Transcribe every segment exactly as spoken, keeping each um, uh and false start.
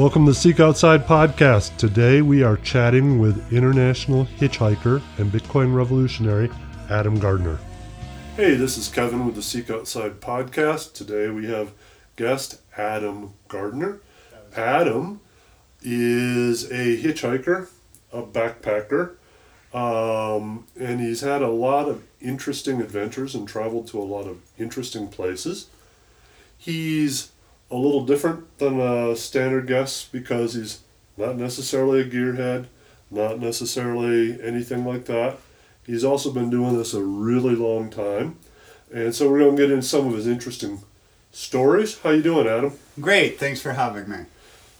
Welcome to Seek Outside Podcast. Today we are chatting with international hitchhiker and Bitcoin revolutionary Adam Gardner. Hey, this is Kevin with the Seek Outside Podcast. Today we have guest Adam Gardner. Adam is a hitchhiker, a backpacker, um, and he's had a lot of interesting adventures and traveled to a lot of interesting places. He's a little different than a standard guest because he's not necessarily a gearhead, not necessarily anything like that. He's also been doing this a really long time. And so we're going to get into some of his interesting stories. How you doing, Adam? Great. Thanks for having me.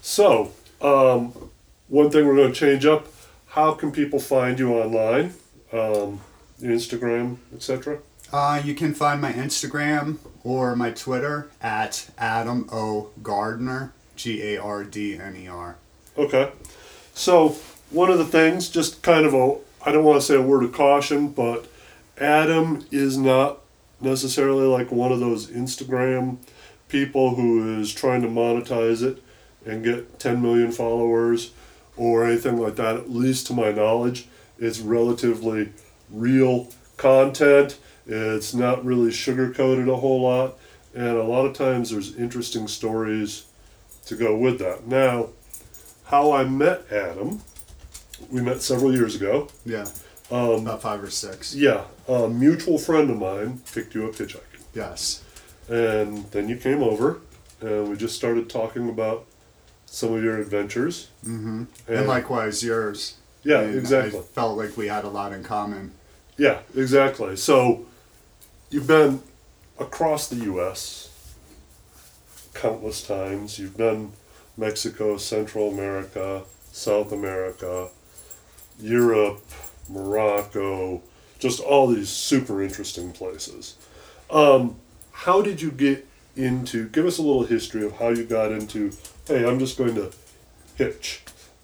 So, um, one thing we're going to change up, how can people find you online, um, Instagram, et cetera? Uh, you can find my Instagram or my Twitter at Adam O. Gardner, G A R D N E R. Okay. So one of the things, just kind of a, I don't want to say a word of caution, but Adam is not necessarily like one of those Instagram people who is trying to monetize it and get ten million followers or anything like that. At least to my knowledge, it's relatively real content. It's not really sugar-coated a whole lot, and a lot of times there's interesting stories to go with that. Now, how I met Adam, we met several years ago. Yeah, um, about five or six. Yeah, a mutual friend of mine picked you up hitchhiking. Yes. And then you came over, and we just started talking about some of your adventures. Mm-hmm. And, and likewise, yours. Yeah, and exactly. I felt like we had a lot in common. Yeah, exactly. So you've been across the U S countless times. You've been Mexico, Central America, South America, Europe, Morocco, just all these super interesting places. Um, how did you get into, give us a little history of how you got into, hey, I'm just going to hitch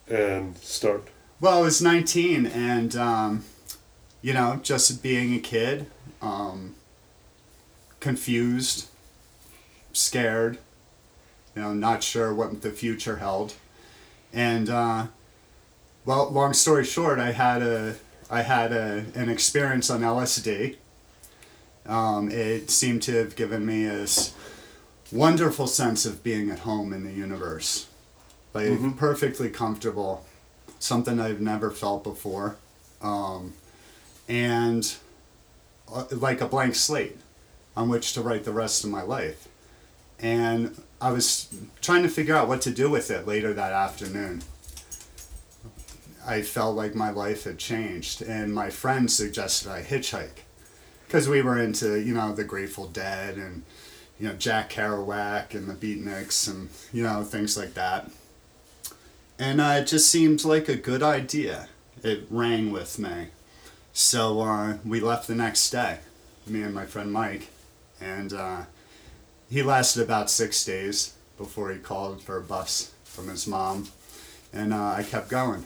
and start. Well, I was nineteen and, um, you know, just being a kid, um, confused, scared, you know, not sure what the future held. And, uh, well, long story short, I had a, I had a, an experience on L S D. Um, it seemed to have given me this wonderful sense of being at home in the universe, like mm-hmm. perfectly comfortable, something I've never felt before. Um, and uh, like a blank slate on which to write the rest of my life. And I was trying to figure out what to do with it later that afternoon. I felt like my life had changed, and my friend suggested I hitchhike because we were into, you know, the Grateful Dead and, you know, Jack Kerouac and the Beatniks and, you know, things like that. And uh, it just seemed like a good idea. It rang with me. So uh, we left the next day, me and my friend Mike, and uh, he lasted about six days before he called for a bus from his mom, and uh, I kept going.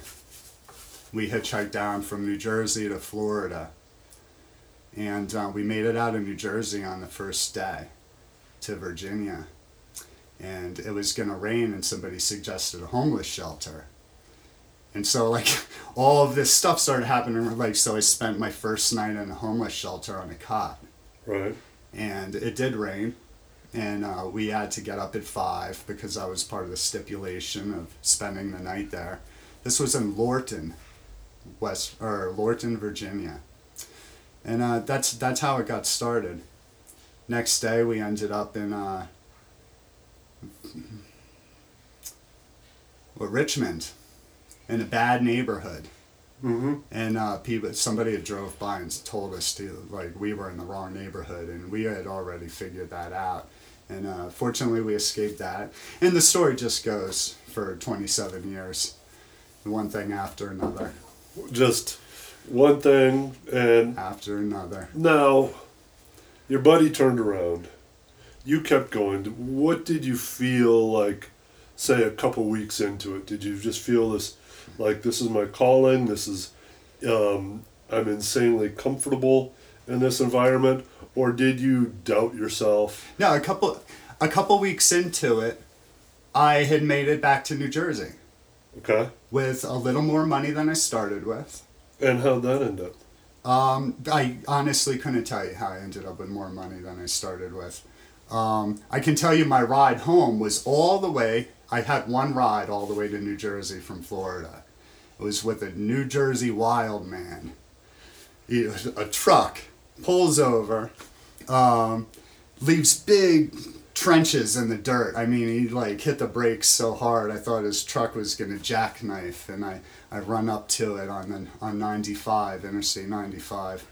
We hitchhiked down from New Jersey to Florida, and uh, we made it out of New Jersey on the first day to Virginia, and it was going to rain, and somebody suggested a homeless shelter. And so, like, all of this stuff started happening. Like, so I spent my first night in a homeless shelter on a cot. Right. And it did rain. And uh, we had to get up at five because that was part of the stipulation of spending the night there. This was in Lorton, West or Lorton, Virginia. And uh, that's that's how it got started. Next day, we ended up in uh, well, Richmond. In a bad neighborhood, mm-hmm. and uh, people, somebody had drove by and told us to like we were in the wrong neighborhood, and we had already figured that out. And uh, fortunately, we escaped that. And the story just goes for twenty-seven years, one thing after another. Just one thing and after another. Now, your buddy turned around. You kept going. What did you feel like? Say a couple weeks into it, did you just feel this? Like, this is my calling, this is, um, I'm insanely comfortable in this environment, or did you doubt yourself? No, a couple a couple weeks into it, I had made it back to New Jersey. Okay. With a little more money than I started with. And how'd that end up? Um, I honestly couldn't tell you how I ended up with more money than I started with. Um, I can tell you my ride home was all the way, I had one ride all the way to New Jersey from Florida. It was with a New Jersey wild man. He, a truck pulls over, um, leaves big trenches in the dirt. I mean, he like hit the brakes so hard I thought his truck was going to jackknife, and I, I run up to it on the, on ninety-five, Interstate ninety-five.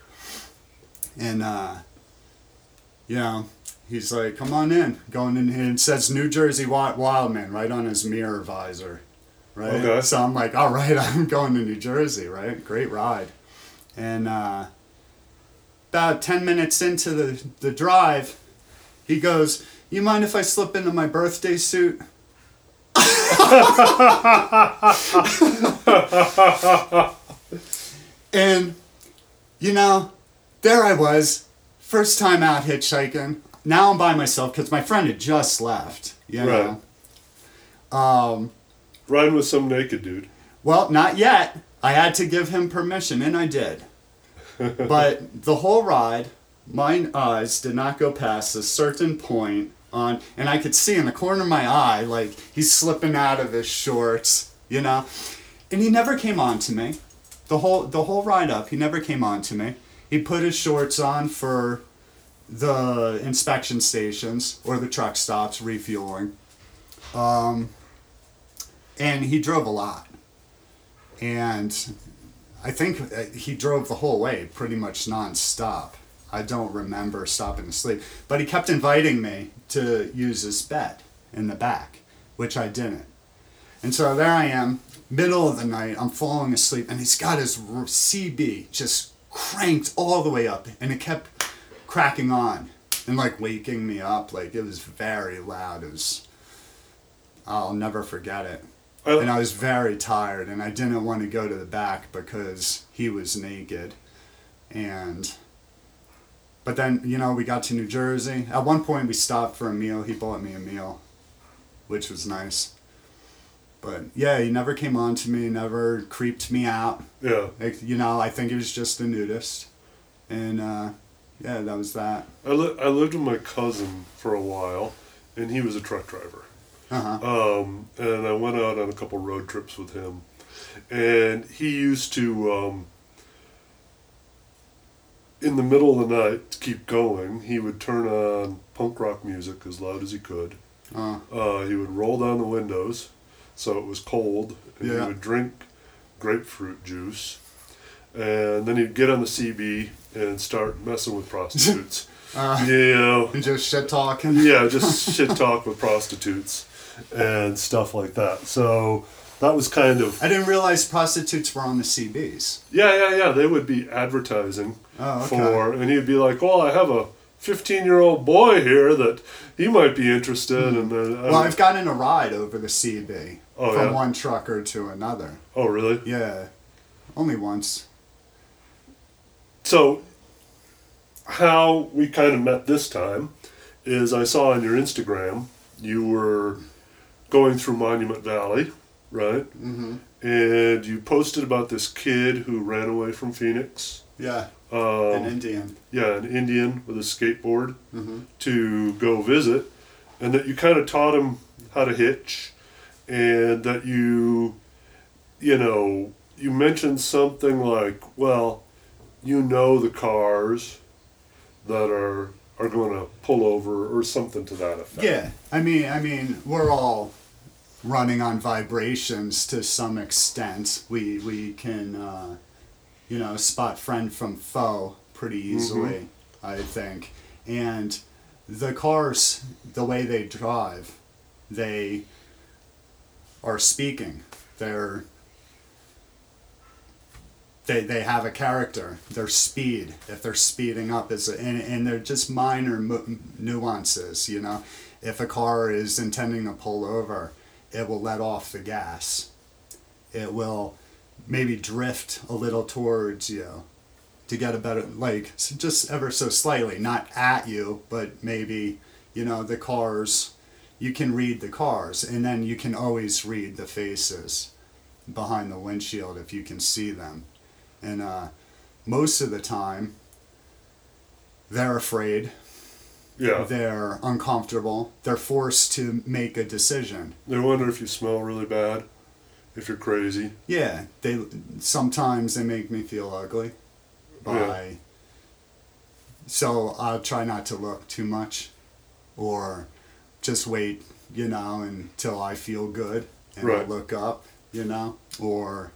And, uh, you know, he's like, come on in. Going in here, and says New Jersey Wildman right on his mirror visor, right? Okay. So I'm like, all right, I'm going to New Jersey, right? Great ride. And uh, about ten minutes into the, the drive, he goes, you mind if I slip into my birthday suit? And, you know, there I was, first time out hitchhiking. Now I'm by myself because my friend had just left. You know? Right. Um, Riding with some naked dude. Well, not yet. I had to give him permission, and I did. But the whole ride, my eyes did not go past a certain point on, and I could see in the corner of my eye, like, he's slipping out of his shorts, you know? And he never came on to me. The whole, the whole ride up, he never came on to me. He put his shorts on for the inspection stations or the truck stops, refueling. Um, and he drove a lot. And I think he drove the whole way pretty much nonstop. I don't remember stopping to sleep. But he kept inviting me to use his bed in the back, which I didn't. And so there I am, middle of the night, I'm falling asleep, and he's got his C B just cranked all the way up, and it kept cracking on and like waking me up. Like, it was very loud. It was, I'll never forget it. And I was very tired, and I didn't want to go to the back because he was naked. And, but then, you know, we got to New Jersey. At one point, we stopped for a meal. He bought me a meal, which was nice. But, yeah, he never came on to me, never creeped me out. Yeah. Like, you know, I think he was just a nudist. And, uh, yeah, that was that. I, li- I lived with my cousin for a while, and he was a truck driver. Uh-huh. Um, and I went out on a couple road trips with him, and he used to, um, in the middle of the night, to keep going, he would turn on punk rock music as loud as he could. Uh-huh. Uh, he would roll down the windows, so it was cold, and yeah. He would drink grapefruit juice, and then he'd get on the C B and start messing with prostitutes. Uh, yeah, you know, and just shit talking. Yeah, just shit talk with prostitutes and stuff like that. So that was kind of... I didn't realize prostitutes were on the C Bs. Yeah, yeah, yeah. They would be advertising oh, okay. for... And he'd be like, well, I have a fifteen-year-old boy here that he might be interested. Mm-hmm. And uh, well, I've gotten a ride over the C B oh, from yeah? one trucker to another. Oh, really? Yeah. Only once. So... How we kind of met this time is I saw on your Instagram you were going through Monument Valley, right? Mm-hmm. And you posted about this kid who ran away from Phoenix. Yeah, um, an Indian. Yeah, an Indian with a skateboard mm-hmm. to go visit, and that you kind of taught him how to hitch, and that you, you know, you mentioned something like, well, you know the cars that are are going to pull over or something to that effect. Yeah, I mean, I mean, we're all running on vibrations to some extent. We we can, uh, you know, spot friend from foe pretty easily, mm-hmm. I think. And the cars, the way they drive, they are speaking. They're They they have a character. Their speed, if they're speeding up, is a, and and they're just minor mo- nuances, you know. If a car is intending to pull over, it will let off the gas. It will maybe drift a little towards you to get a better, like just ever so slightly, not at you, but maybe, you know, the car's you can read the cars, and then you can always read the faces behind the windshield if you can see them. And uh, most of the time, they're afraid. Yeah. They're uncomfortable. They're forced to make a decision. They wonder if you smell really bad, if you're crazy. Yeah. They sometimes they make me feel ugly. By yeah. So I'll try not to look too much, or just wait, you know, until I feel good and right. I'll look up, you know, or,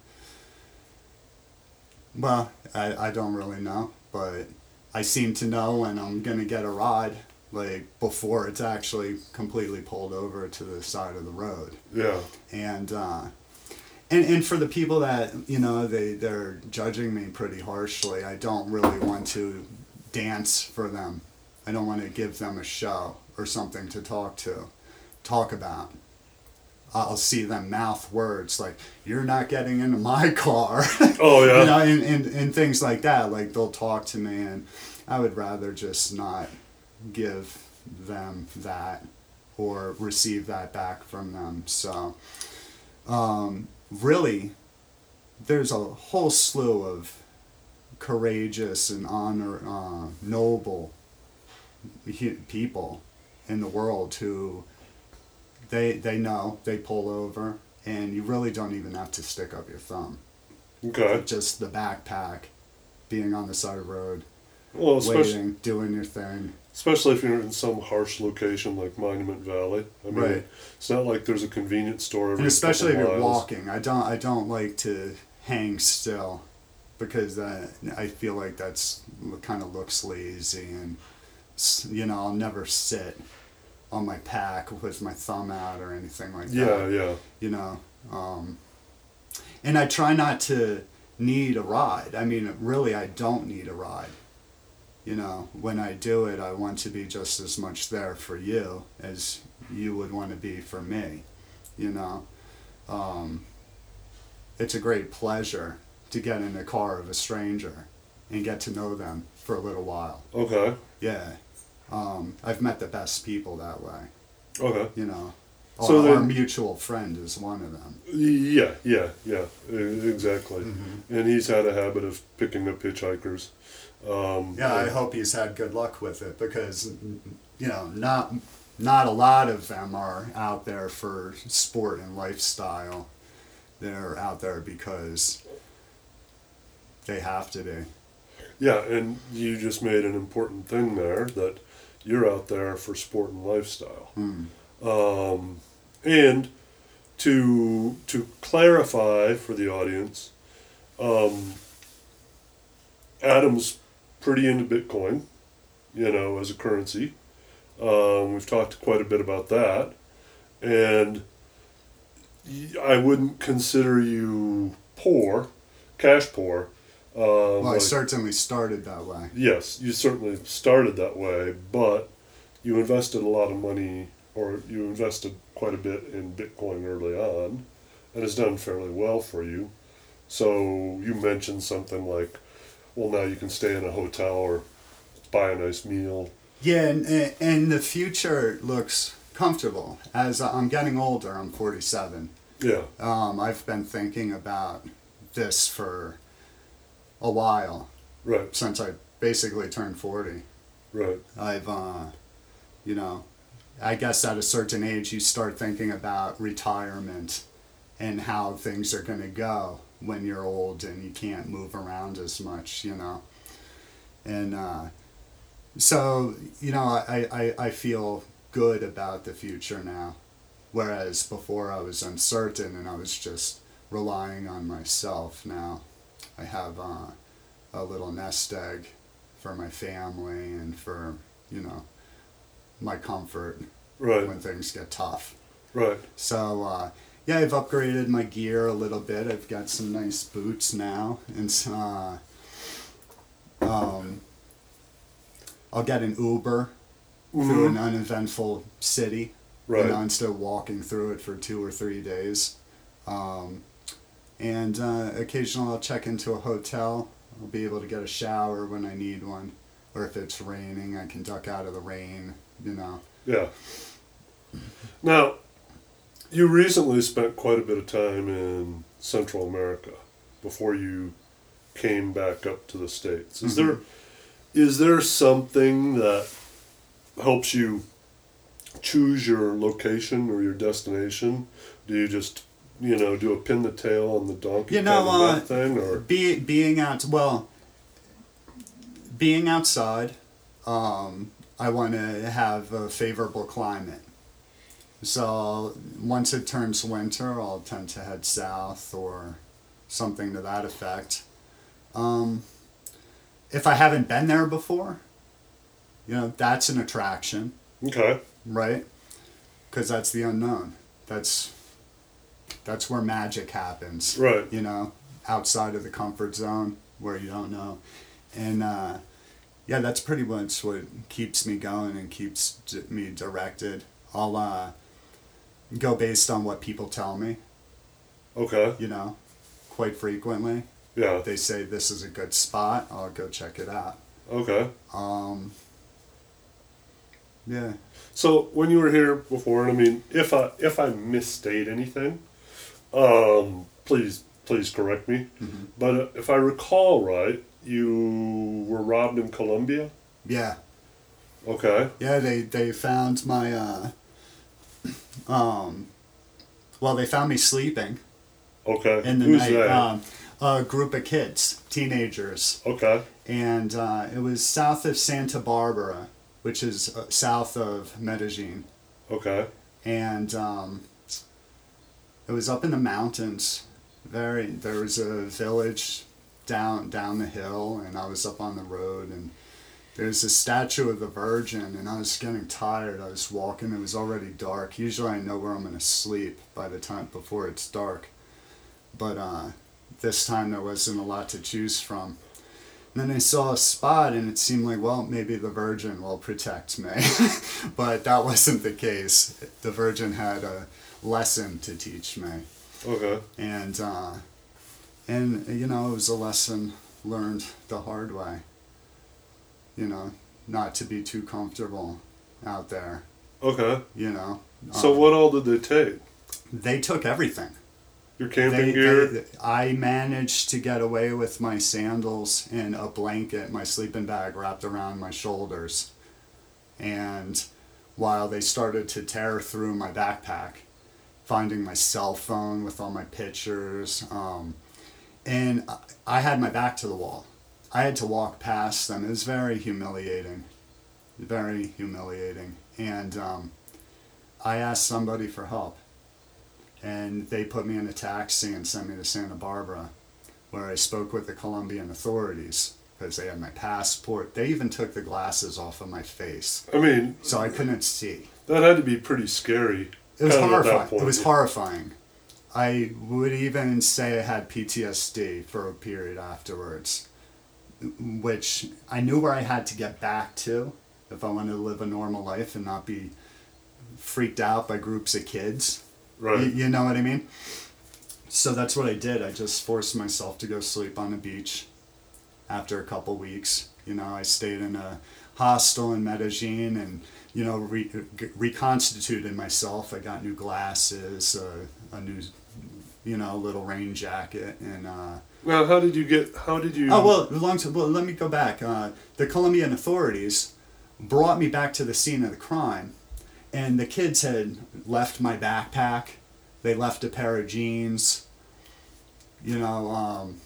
well, I, I don't really know, but I seem to know when I'm going to get a ride, like, before it's actually completely pulled over to the side of the road. Yeah. And, uh, and, and for the people that, you know, they, they're judging me pretty harshly, I don't really want to dance for them. I don't want to give them a show or something to talk to, talk about. I'll see them mouth words like, "You're not getting into my car." Oh, yeah. You know, and, and, and things like that. Like, they'll talk to me, and I would rather just not give them that or receive that back from them. So, um, really, there's a whole slew of courageous and honor, uh, noble people in the world who... They they know, they pull over, and you really don't even have to stick up your thumb. Okay. Just the backpack, being on the side of the road, well, waiting, doing your thing. Especially if you're in some harsh location like Monument Valley. I mean, right. It's not like there's a convenience store every couple miles. And especially if you're walking. I don't, I don't like to hang still, because that, I feel like that's kind of looks lazy, and, you know, I'll never sit on my pack with my thumb out or anything like that. Yeah, yeah. You know, um, and I try not to need a ride. I mean, really, I don't need a ride. You know, when I do it, I want to be just as much there for you as you would want to be for me. You know, um, it's a great pleasure to get in the car of a stranger and get to know them for a little while. Okay. Yeah. Um, I've met the best people that way. Okay. You know, so our, then, our mutual friend is one of them. Yeah, yeah, yeah, exactly. Mm-hmm. And he's had a habit of picking up hitchhikers. Um, yeah, I hope he's had good luck with it, because, you know, not not a lot of them are out there for sport and lifestyle. They're out there because they have to be. Yeah, and you just made an important thing there, that you're out there for sport and lifestyle. Mm. Um, and to to clarify for the audience, um, Adam's pretty into Bitcoin, you know, as a currency. Um, we've talked quite a bit about that. And I wouldn't consider you poor, cash poor. Um, well, I like, certainly started that way. Yes, you certainly started that way, but you invested a lot of money, or you invested quite a bit in Bitcoin early on, and it's done fairly well for you. So you mentioned something like, well, now you can stay in a hotel or buy a nice meal. Yeah, and, and the future looks comfortable. As I'm getting older, I'm forty-seven. Yeah. Um, I've been thinking about this for... a while, right? Since I basically turned forty, right? I've, uh, you know, I guess at a certain age you start thinking about retirement and how things are going to go when you're old and you can't move around as much, you know. And uh, so, you know, I, I I feel good about the future now, whereas before I was uncertain and I was just relying on myself now. I have uh, a little nest egg for my family and for, you know, my comfort right. when things get tough. Right. So, uh, yeah, I've upgraded my gear a little bit. I've got some nice boots now. And uh, um, I'll get an Uber mm-hmm. through an uneventful city. Right. You know, instead of walking through it for two or three days. Um And uh, occasionally I'll check into a hotel. I'll be able to get a shower when I need one. Or if it's raining, I can duck out of the rain, you know. Yeah. Now, you recently spent quite a bit of time in Central America before you came back up to the States. Is mm-hmm. there is there something that helps you choose your location or your destination? Do you just, you know, do a pin the tail on the donkey, you know, kind of uh, thing? Or be, being out, well, being outside, um, I want to have a favorable climate. So once it turns winter, I'll tend to head south or something to that effect. Um, if I haven't been there before, you know, that's an attraction. Okay. Right? Because that's the unknown. That's that's where magic happens. Right. You know, outside of the comfort zone where you don't know. And, uh, yeah, that's pretty much what keeps me going and keeps me directed. I'll uh, go based on what people tell me. Okay. You know, quite frequently. Yeah. If they say this is a good spot, I'll go check it out. Okay. Um. Yeah. So when you were here before, and I mean, if I if I misstate anything, um, please please correct me. Mm-hmm. But if I recall right, you were robbed in Colombia? Yeah. Okay. Yeah, they, they found my, uh, um, well, they found me sleeping. Okay. In the Who's night. That? Um, a group of kids, teenagers. Okay. And uh, it was south of Santa Barbara, which is uh, south of Medellin. Okay. And um, it was up in the mountains. Very. There was a village down down the hill, and I was up on the road, and there's a statue of the Virgin, and I was getting tired. I was walking. It was already dark. Usually I know where I'm going to sleep by the time before it's dark. But uh, this time there wasn't a lot to choose from. And then I saw a spot, and it seemed like, well, maybe the Virgin will protect me. But that wasn't the case. The Virgin had a lesson to teach me. Okay. And, uh, and you know, it was a lesson learned the hard way. You know, not to be too comfortable out there. Okay. You know. So um, what all did they take? They took everything. Your camping they, gear? They, I managed to get away with my sandals and a blanket, my sleeping bag wrapped around my shoulders. And while they started to tear through my backpack, finding my cell phone with all my pictures. Um, and I had my back to the wall. I had to walk past them. It was very humiliating, very humiliating. And um, I asked somebody for help, and they put me in a taxi and sent me to Santa Barbara, where I spoke with the Colombian authorities because they had my passport. They even took the glasses off of my face. I mean, so I couldn't see. That had to be pretty scary. It was horrifying. It was horrifying. I would even say I had P T S D for a period afterwards, which I knew where I had to get back to if I wanted to live a normal life and not be freaked out by groups of kids. Right. You, you know what I mean? So that's what I did. I just forced myself to go sleep on the beach after a couple weeks. You know, I stayed in a hostel in Medellin and, you know, re- reconstituted myself. I got new glasses, uh, a new, you know, little rain jacket, and, uh, Well, how did you get, how did you... Oh, well, long time, well let me go back. Uh, the Colombian authorities brought me back to the scene of the crime, and the kids had left my backpack. They left a pair of jeans. You know, um,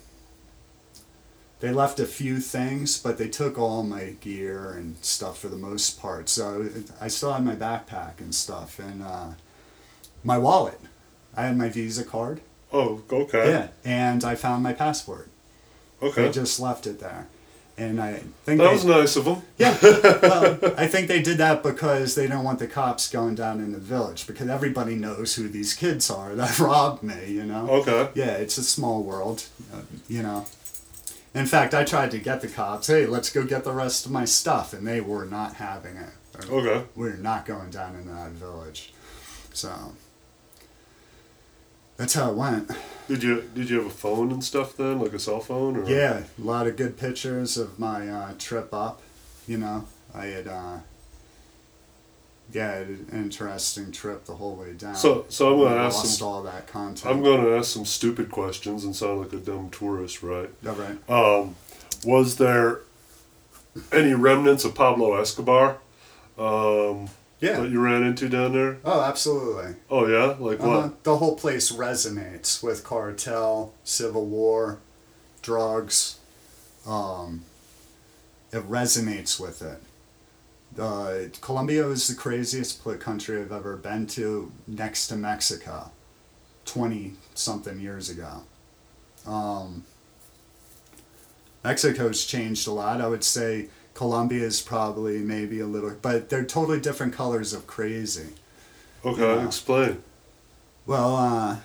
they left a few things, but they took all my gear and stuff for the most part. So I still had my backpack and stuff, and uh, my wallet. I had my Visa card. Oh, okay. Yeah, and I found my passport. Okay. They just left it there. And I think That they, was nice of them. Yeah. Well, I think they did that because they don't want the cops going down in the village, because everybody knows who these kids are that robbed me, you know? Okay. Yeah, it's a small world, you know? In fact, I tried to get the cops, hey, let's go get the rest of my stuff, and they were not having it. Okay. We're not going down in that village. So... that's how it went. Did you did you have a phone and stuff then, like a cell phone? Or? Yeah, a lot of good pictures of my uh, trip up. You know, I had uh, yeah, an interesting trip the whole way down. So, so I'm going to ask lost some, all that content. I'm going to ask some stupid questions and sound like a dumb tourist, right? Yeah, right. Um, was there any remnants of Pablo Escobar? Um, yeah. That you ran into down there? Oh, absolutely. Oh, yeah? Like uh-huh. what? The whole place resonates with cartel, civil war, drugs. Um, it resonates with it. Uh, Colombia is the craziest country I've ever been to, next to Mexico, twenty-something years ago. Um, Mexico's changed a lot. I would say Colombia is probably maybe a little... But they're totally different colors of crazy. Okay, you know? Explain. Well, uh...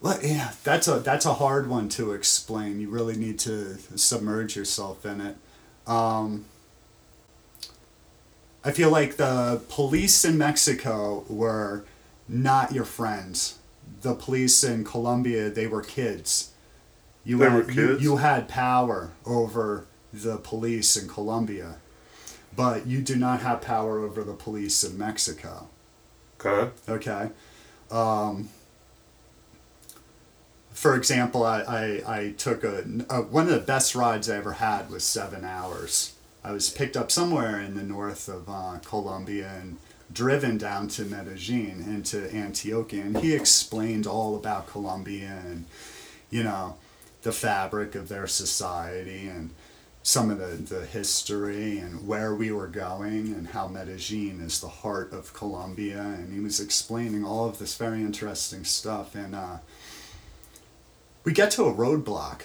Well, yeah, that's a, that's a hard one to explain. You really need to submerge yourself in it. Um... I feel like the police in Mexico were not your friends. The police in Colombia, they were kids. You they had, were kids? You, you had power over the police in Colombia, but you do not have power over the police in Mexico. Okay. Okay. Um, for example, I, I, I took a, a, one of the best rides I ever had was seven hours. I was picked up somewhere in the north of uh, Colombia and driven down to Medellin and to Antioquia. And he explained all about Colombia and, you know, the fabric of their society and some of the, the history and where we were going and how Medellin is the heart of Colombia. And he was explaining all of this very interesting stuff. And uh, we get to a roadblock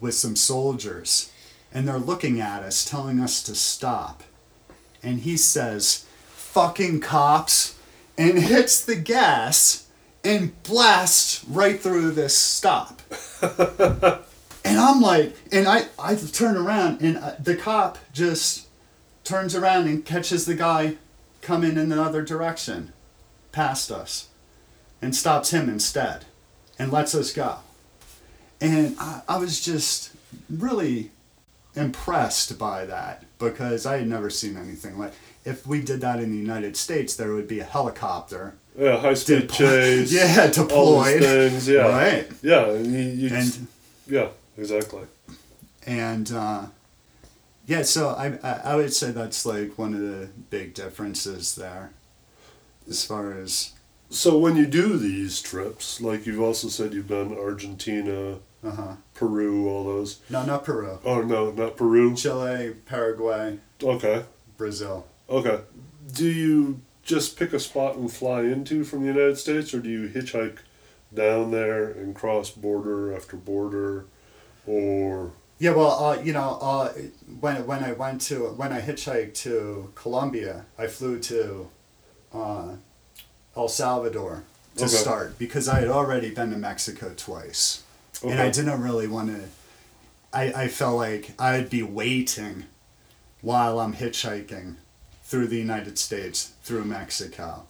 with some soldiers. And they're looking at us, telling us to stop. And he says, fucking cops, and hits the gas and blasts right through this stop. And I'm like, and I, I turn around, and I, the cop just turns around and catches the guy coming in the other direction past us and stops him instead and lets us go. And I, I was just really... impressed by that, because I had never seen anything like. If we did that in the United States, there would be a helicopter. Yeah, high speed deploy- chase. Yeah, deployed. All those things, yeah, right. Yeah, and, you, you and just, yeah, exactly. And uh, yeah, so I, I I would say that's like one of the big differences there, as far as. So when you do these trips, like you've also said, you've done Argentina. Uh-huh. Peru, all those. No, not Peru. Oh, no, not Peru. Chile, Paraguay. Okay. Brazil. Okay. Do you just pick a spot and fly into from the United States, or do you hitchhike down there and cross border after border, or... Yeah, well, uh, you know, uh, when when I went to, when I hitchhiked to Colombia, I flew to uh, El Salvador to okay. start, because I had already been to Mexico twice. Okay. And I didn't really want to, I, I felt like I'd be waiting while I'm hitchhiking through the United States, through Mexico.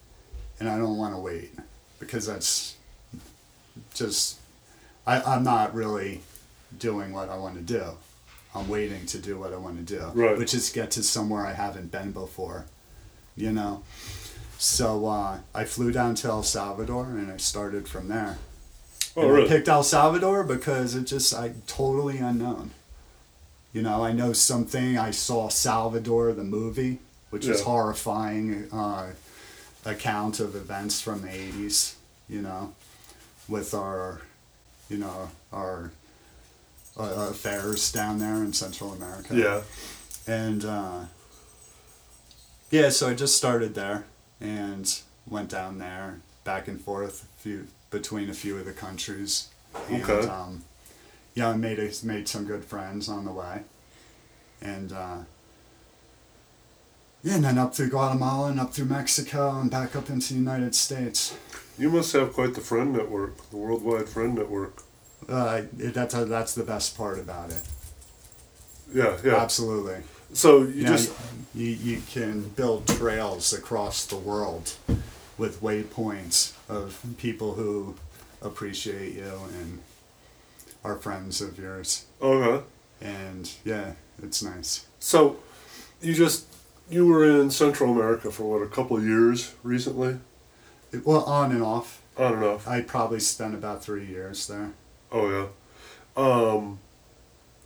And I don't want to wait, because that's just, I, I'm not really doing what I want to do. I'm waiting to do what I want to do, right. Which is get to somewhere I haven't been before, you know. So uh, I flew down to El Salvador and I started from there. Oh, and really? I picked El Salvador because it just, I totally unknown. You know, I know something. I saw Salvador, the movie, which yeah. was horrifying uh, account of events from the eighties, you know, with our, you know, our uh, affairs down there in Central America. Yeah. And, uh, yeah, so I just started there and went down there, back and forth a few between a few of the countries, and okay. um, yeah, I made a, made some good friends on the way, and uh, yeah, and then up through Guatemala and up through Mexico and back up into the United States. You must have quite the friend network, the worldwide friend network. Uh, that's uh, that's the best part about it. Yeah, yeah, absolutely. So you, you just know, you you can build trails across the world with waypoints of people who appreciate you and are friends of yours. Okay. And yeah, it's nice. So you just you were in Central America for, what, a couple of years recently? It, well, on and off. On and off. I probably spent about three years there. Oh, yeah. Um,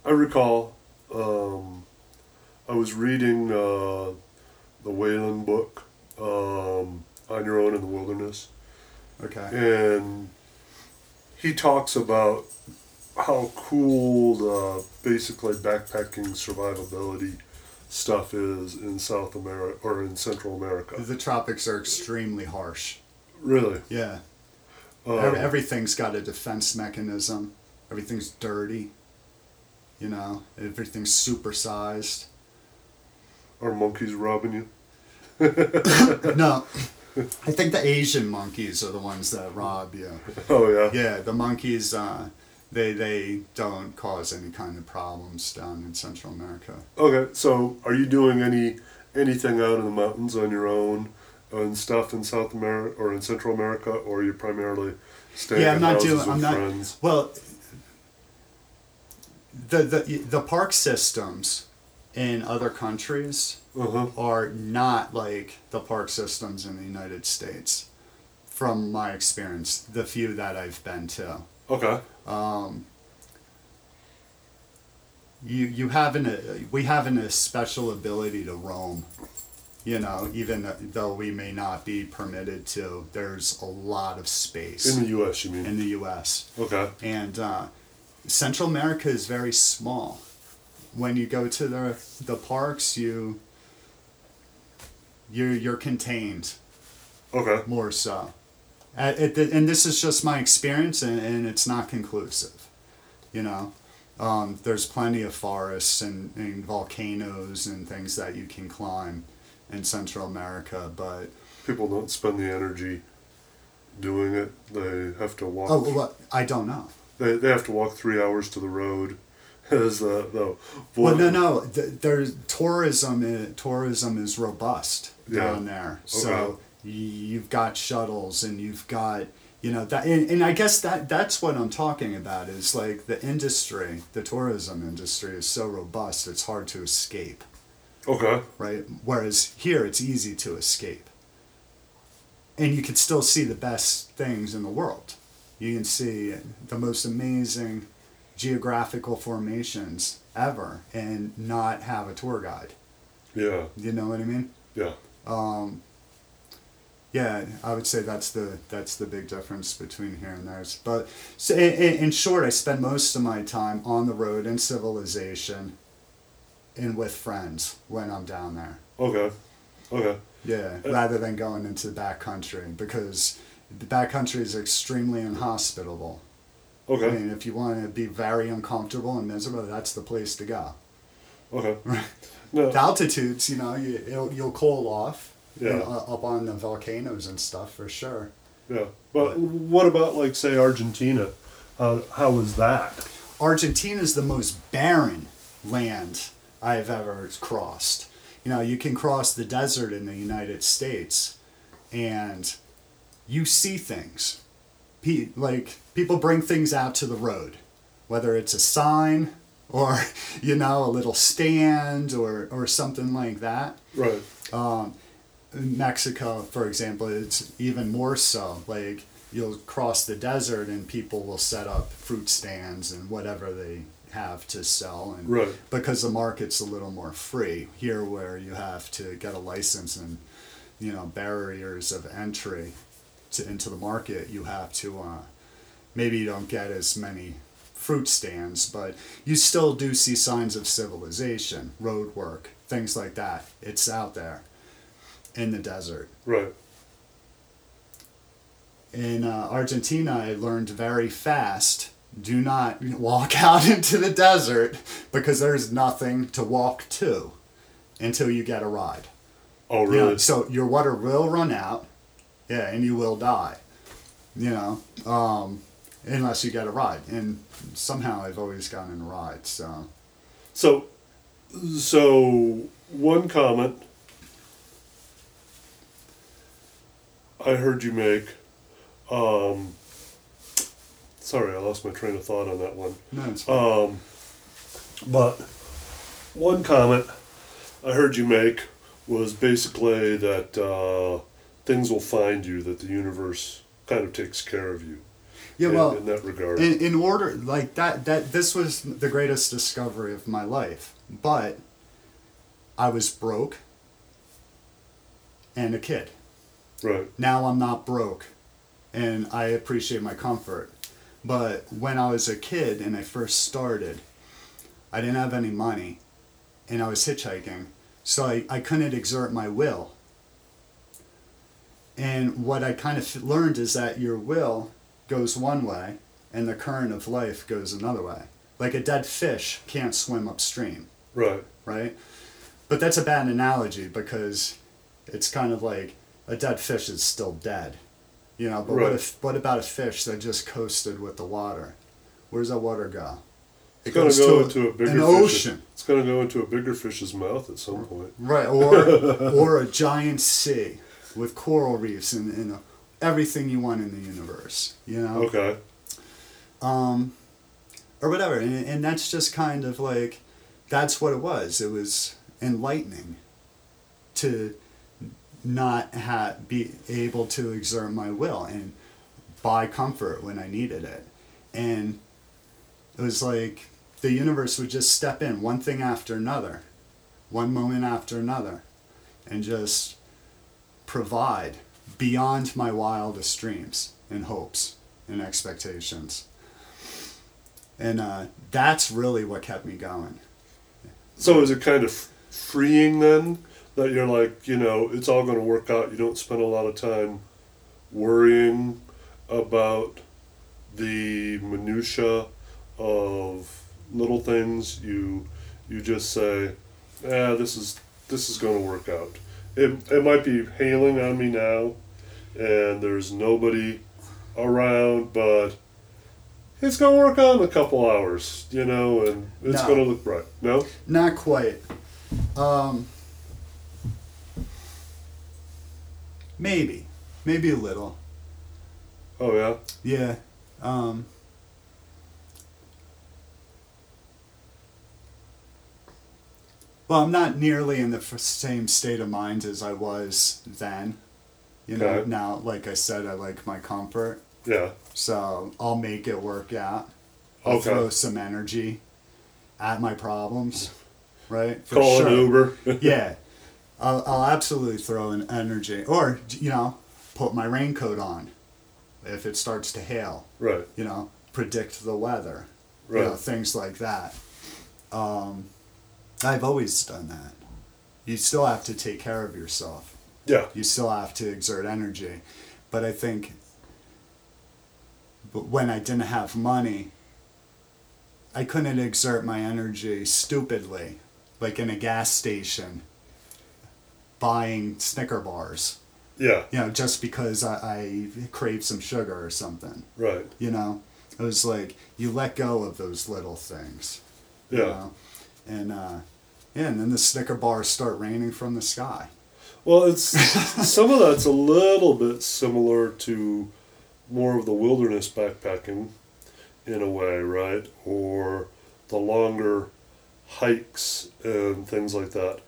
I recall um, I was reading uh, the Whalen book, um, On Your Own in the Wilderness. Okay. And he talks about how cool the basically backpacking survivability stuff is in South America or in Central America. The tropics are extremely harsh. Really? Yeah. Um, Everything's got a defense mechanism. Everything's dirty. You know, everything's supersized. Are monkeys robbing you? No. I think the Asian monkeys are the ones that rob you. Oh, yeah? Yeah, the monkeys, uh, they they don't cause any kind of problems down in Central America. Okay, so are you doing any anything out in the mountains on your own and stuff in South America or in Central America, or are you primarily staying yeah, I'm in not houses doing, with I'm not, friends? Well, the, the, the park systems in other countries... Uh-huh. Are not like the park systems in the United States, from my experience, the few that I've been to. Okay. Um, you you have an uh, we have an, a special ability to roam, you know, even though we may not be permitted to. There's a lot of space. In the U S, you mean? In the U S. Okay. And uh, Central America is very small. When you go to the the parks, you. You're, you're contained. Okay. More so. At, at the, and this is just my experience, and, and it's not conclusive. You know? Um, there's plenty of forests and, and volcanoes and things that you can climb in Central America, but... People don't spend the energy doing it. They have to walk... Oh, well, I don't know. They they have to walk three hours to the road. As, uh, no. Well, no, no. There's tourism. Is, tourism is robust yeah. down there. Okay. So you've got shuttles, and you've got you know that, and, and I guess that that's what I'm talking about is like the industry, the tourism industry is so robust, it's hard to escape. Okay. Right. Whereas here, it's easy to escape, and you can still see the best things in the world. You can see the most amazing geographical formations ever and not have a tour guide. Yeah. You know what I mean? Yeah. Um, yeah, I would say that's the that's the big difference between here and there. But so in, in short, I spend most of my time on the road in civilization and with friends when I'm down there. Okay. Okay. Yeah, uh, rather than going into the backcountry, because the backcountry is extremely inhospitable. Okay. I mean, if you want to be very uncomfortable and miserable, that's the place to go. Okay. No. The altitudes, you know, you, it'll, you'll cool off yeah. you know, up on the volcanoes and stuff for sure. Yeah. Well, but what about, like, say, Argentina? Uh, how was that? Argentina is the most barren land I've ever crossed. You know, you can cross the desert in the United States and you see things. Like, people bring things out to the road, whether it's a sign or, you know, a little stand or, or something like that. Right. Um, in Mexico, for example, it's even more so. Like, you'll cross the desert and people will set up fruit stands and whatever they have to sell. And, right. Because the market's a little more free here where you have to get a license and, you know, barriers of entry. To, into the market, you have to uh, maybe you don't get as many fruit stands, but you still do see signs of civilization, road work, things like that. It's out there in the desert. Right. In uh, Argentina, I learned very fast, do not walk out into the desert because there's nothing to walk to until you get a ride. Oh, really? You know, so your water will run out. Yeah, and you will die, you know, um, unless you get a ride. And somehow I've always gotten a ride, so. So, so one comment I heard you make, um, sorry, I lost my train of thought on that one. No, it's fine. Um, but one comment I heard you make was basically that uh, things will find you, that the universe kind of takes care of you. Yeah, in, well, in that regard, in, in order like that, that this was the greatest discovery of my life. But I was broke and a kid. Right. Now I'm not broke, and I appreciate my comfort. But when I was a kid and I first started, I didn't have any money, and I was hitchhiking, so I, I couldn't exert my will. And what I kind of learned is that your will goes one way, and the current of life goes another way. Like a dead fish can't swim upstream. Right. Right? But that's a bad analogy, because it's kind of like a dead fish is still dead. You know, but right. what if, what about a fish that just coasted with the water? Where does that water go? It it's goes go to into a bigger an ocean. Fish. It's going to go into a bigger fish's mouth at some point. Right, or or a giant sea with coral reefs and, and everything you want in the universe, you know? Okay. Um, or whatever, and, and that's just kind of like, that's what it was. It was enlightening to not ha- be able to exert my will and buy comfort when I needed it. And it was like the universe would just step in, one thing after another, one moment after another, and just provide beyond my wildest dreams and hopes and expectations. And uh, that's really what kept me going. So is it kind of freeing then? That you're like, you know, it's all going to work out. You don't spend a lot of time worrying about the minutia of little things. You you just say, ah, this is this is going to work out. It it might be hailing on me now, and there's nobody around, but it's going to work out in a couple hours, you know, and it's no, going to look bright. No? Not quite. Um... Maybe. Maybe a little. Oh, yeah? Yeah. Um, well, I'm not nearly in the same state of mind as I was then. You know, okay. Now, like I said, I like my comfort. Yeah. So I'll make it work out. I'll okay. throw some energy at my problems. Right? For Call sure. an Uber. Yeah. I'll, I'll absolutely throw in energy, or, you know, put my raincoat on if it starts to hail. Right. You know, predict the weather. Right. You know, things like that. Um, I've always done that. You still have to take care of yourself. Yeah. You still have to exert energy. But I think when I didn't have money, I couldn't exert my energy stupidly, like in a gas station. Buying Snicker bars, yeah, you know, just because I, I crave some sugar or something, right? You know, it was like you let go of those little things, yeah, you know? and uh, yeah, and then the Snicker bars start raining from the sky. Well, it's some of that's a little bit similar to more of the wilderness backpacking, in a way, right? Or the longer hikes and things like that,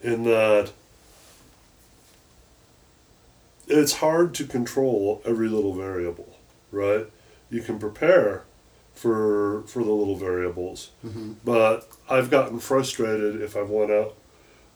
in that. It's hard to control every little variable, right? You can prepare for for the little variables, mm-hmm. but I've gotten frustrated if I've went out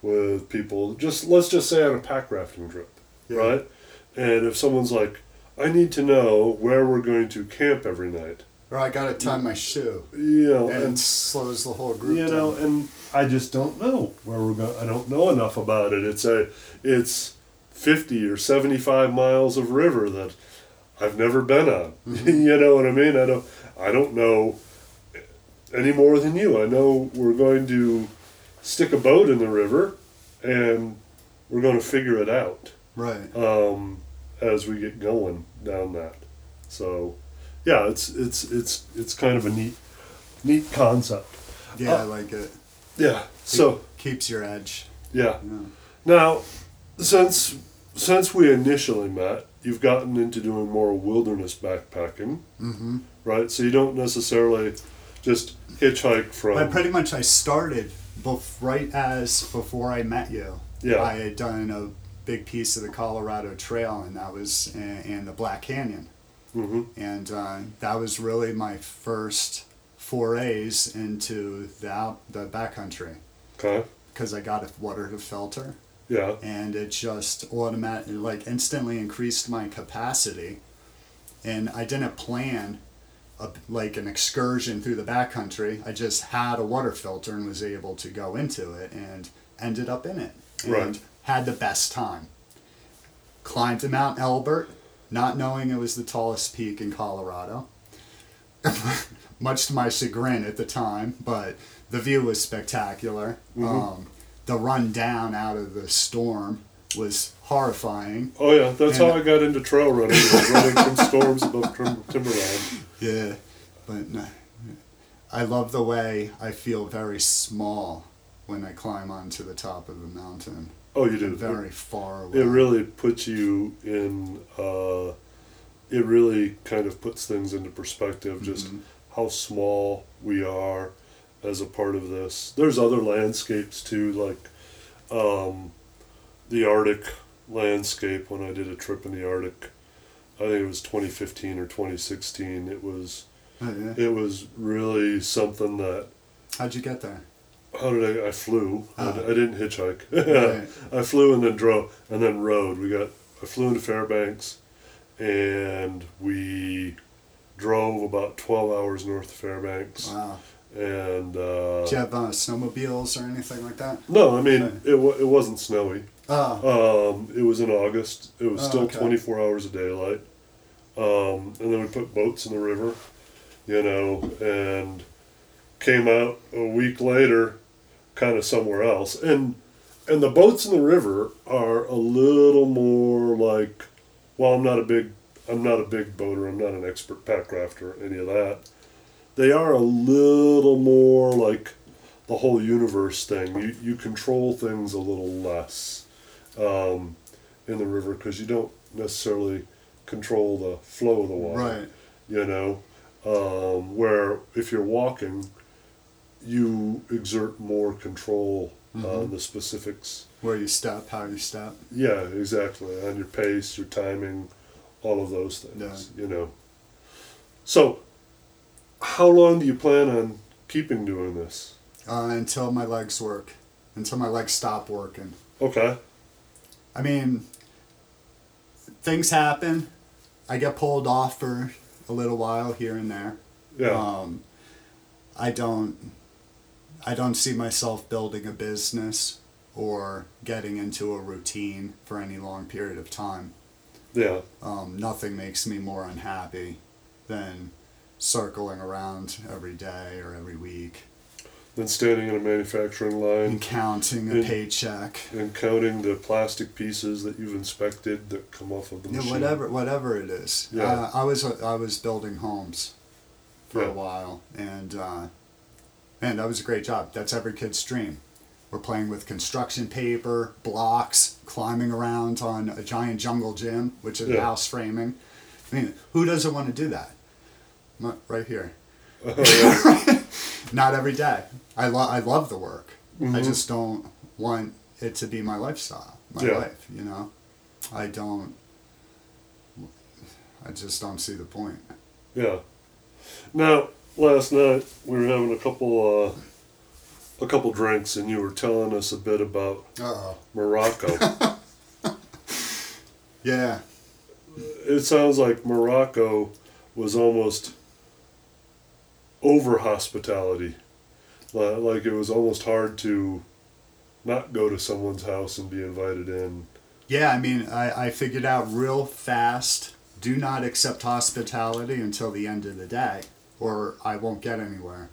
with people, just let's just say on a pack rafting trip, yeah. right? And if someone's like, I need to know where we're going to camp every night. Or I got to tie my shoe. You know, and, and it slows the whole group you down. You know, and I just don't know where we're going. I don't know enough about it. It's a, it's... fifty or seventy-five miles of river that I've never been on. Mm-hmm. You know what I mean? I don't I don't know any more than you. I know we're going to stick a boat in the river and we're going to figure it out. Right. Um, as we get going down that. So, yeah, it's it's it's it's kind of a neat neat concept. Yeah, uh, I like it. Yeah. It so keeps your edge. Yeah. yeah. Now, Since since we initially met, you've gotten into doing more wilderness backpacking, mm-hmm. right? So you don't necessarily just hitchhike from... I pretty much I started bef- right as before I met you. Yeah. I had done a big piece of the Colorado Trail, and that was and the Black Canyon. Mm-hmm. And uh, that was really my first forays into the out, the backcountry. Okay. Because I got a water to filter. Yeah. And it just automatically, like, instantly increased my capacity. And I didn't plan a, like an excursion through the backcountry. I just had a water filter and was able to go into it and ended up in it. And right. had the best time. Climbed to Mount Elbert, not knowing it was the tallest peak in Colorado. Much to my chagrin at the time, but the view was spectacular. Mm-hmm. Um, the run down out of the storm was horrifying. Oh yeah, that's and how I got into trail running, was running from storms above tim- timberline. Yeah, but no, I love the way I feel very small when I climb onto the top of the mountain. Oh, you do. Very it, far away. It really puts you in, uh, it really kind of puts things into perspective, just mm-hmm. how small we are as a part of this. There's other landscapes too, like um, the Arctic landscape. When I did a trip in the Arctic, I think it was twenty fifteen or twenty sixteen, it was, oh, yeah. it was really something that... How'd you get there? How did I, I flew, oh. I, I didn't hitchhike, right. I flew and then drove, and then rode, we got, I flew into Fairbanks, and we drove about twelve hours north of Fairbanks. Wow. And, uh... Did you have uh, snowmobiles or anything like that? No, I mean, okay. it w- it wasn't snowy. Oh. Um, it was in August, it was oh, still okay. twenty-four hours of daylight, um, and then we put boats in the river, you know, and came out a week later, kind of somewhere else, and and the boats in the river are a little more like, well, I'm not a big I'm not a big boater, I'm not an expert pack rafter, any of that. They are a little more like the whole universe thing. You you control things a little less um, in the river because you don't necessarily control the flow of the water. Right. You know, um, where if you're walking, you exert more control on mm-hmm. uh, the specifics. Where you stop, how you stop. Yeah, exactly. On your pace, your timing, all of those things, yeah. you know. So, how long do you plan on keeping doing this? Uh, until my legs work. Until my legs stop working. Okay. I mean, things happen. I get pulled off for a little while here and there. Yeah. Um, I don't... I don't see myself building a business or getting into a routine for any long period of time. Yeah. Um, nothing makes me more unhappy than circling around every day or every week. Than standing in a manufacturing line. And counting a and, paycheck. And counting the plastic pieces that you've inspected that come off of the machine. Yeah, whatever, whatever it is. Yeah. Uh, I was I was building homes for yeah. a while, and... Uh, Man, that was a great job. That's every kid's dream. We're playing with construction paper, blocks, climbing around on a giant jungle gym, which is yeah. house framing. I mean, who doesn't want to do that? Right here. Oh, yeah. Not every day. I, lo- I love the work. Mm-hmm. I just don't want it to be my lifestyle, my yeah. life, you know? I don't... I just don't see the point. Yeah. Now... Last night we were having a couple, uh, a couple drinks, and you were telling us a bit about Uh-oh. Morocco. Yeah, it sounds like Morocco was almost over hospitality, like it was almost hard to not go to someone's house and be invited in. Yeah, I mean, I, I figured out real fast: do not accept hospitality until the end of the day, or I won't get anywhere.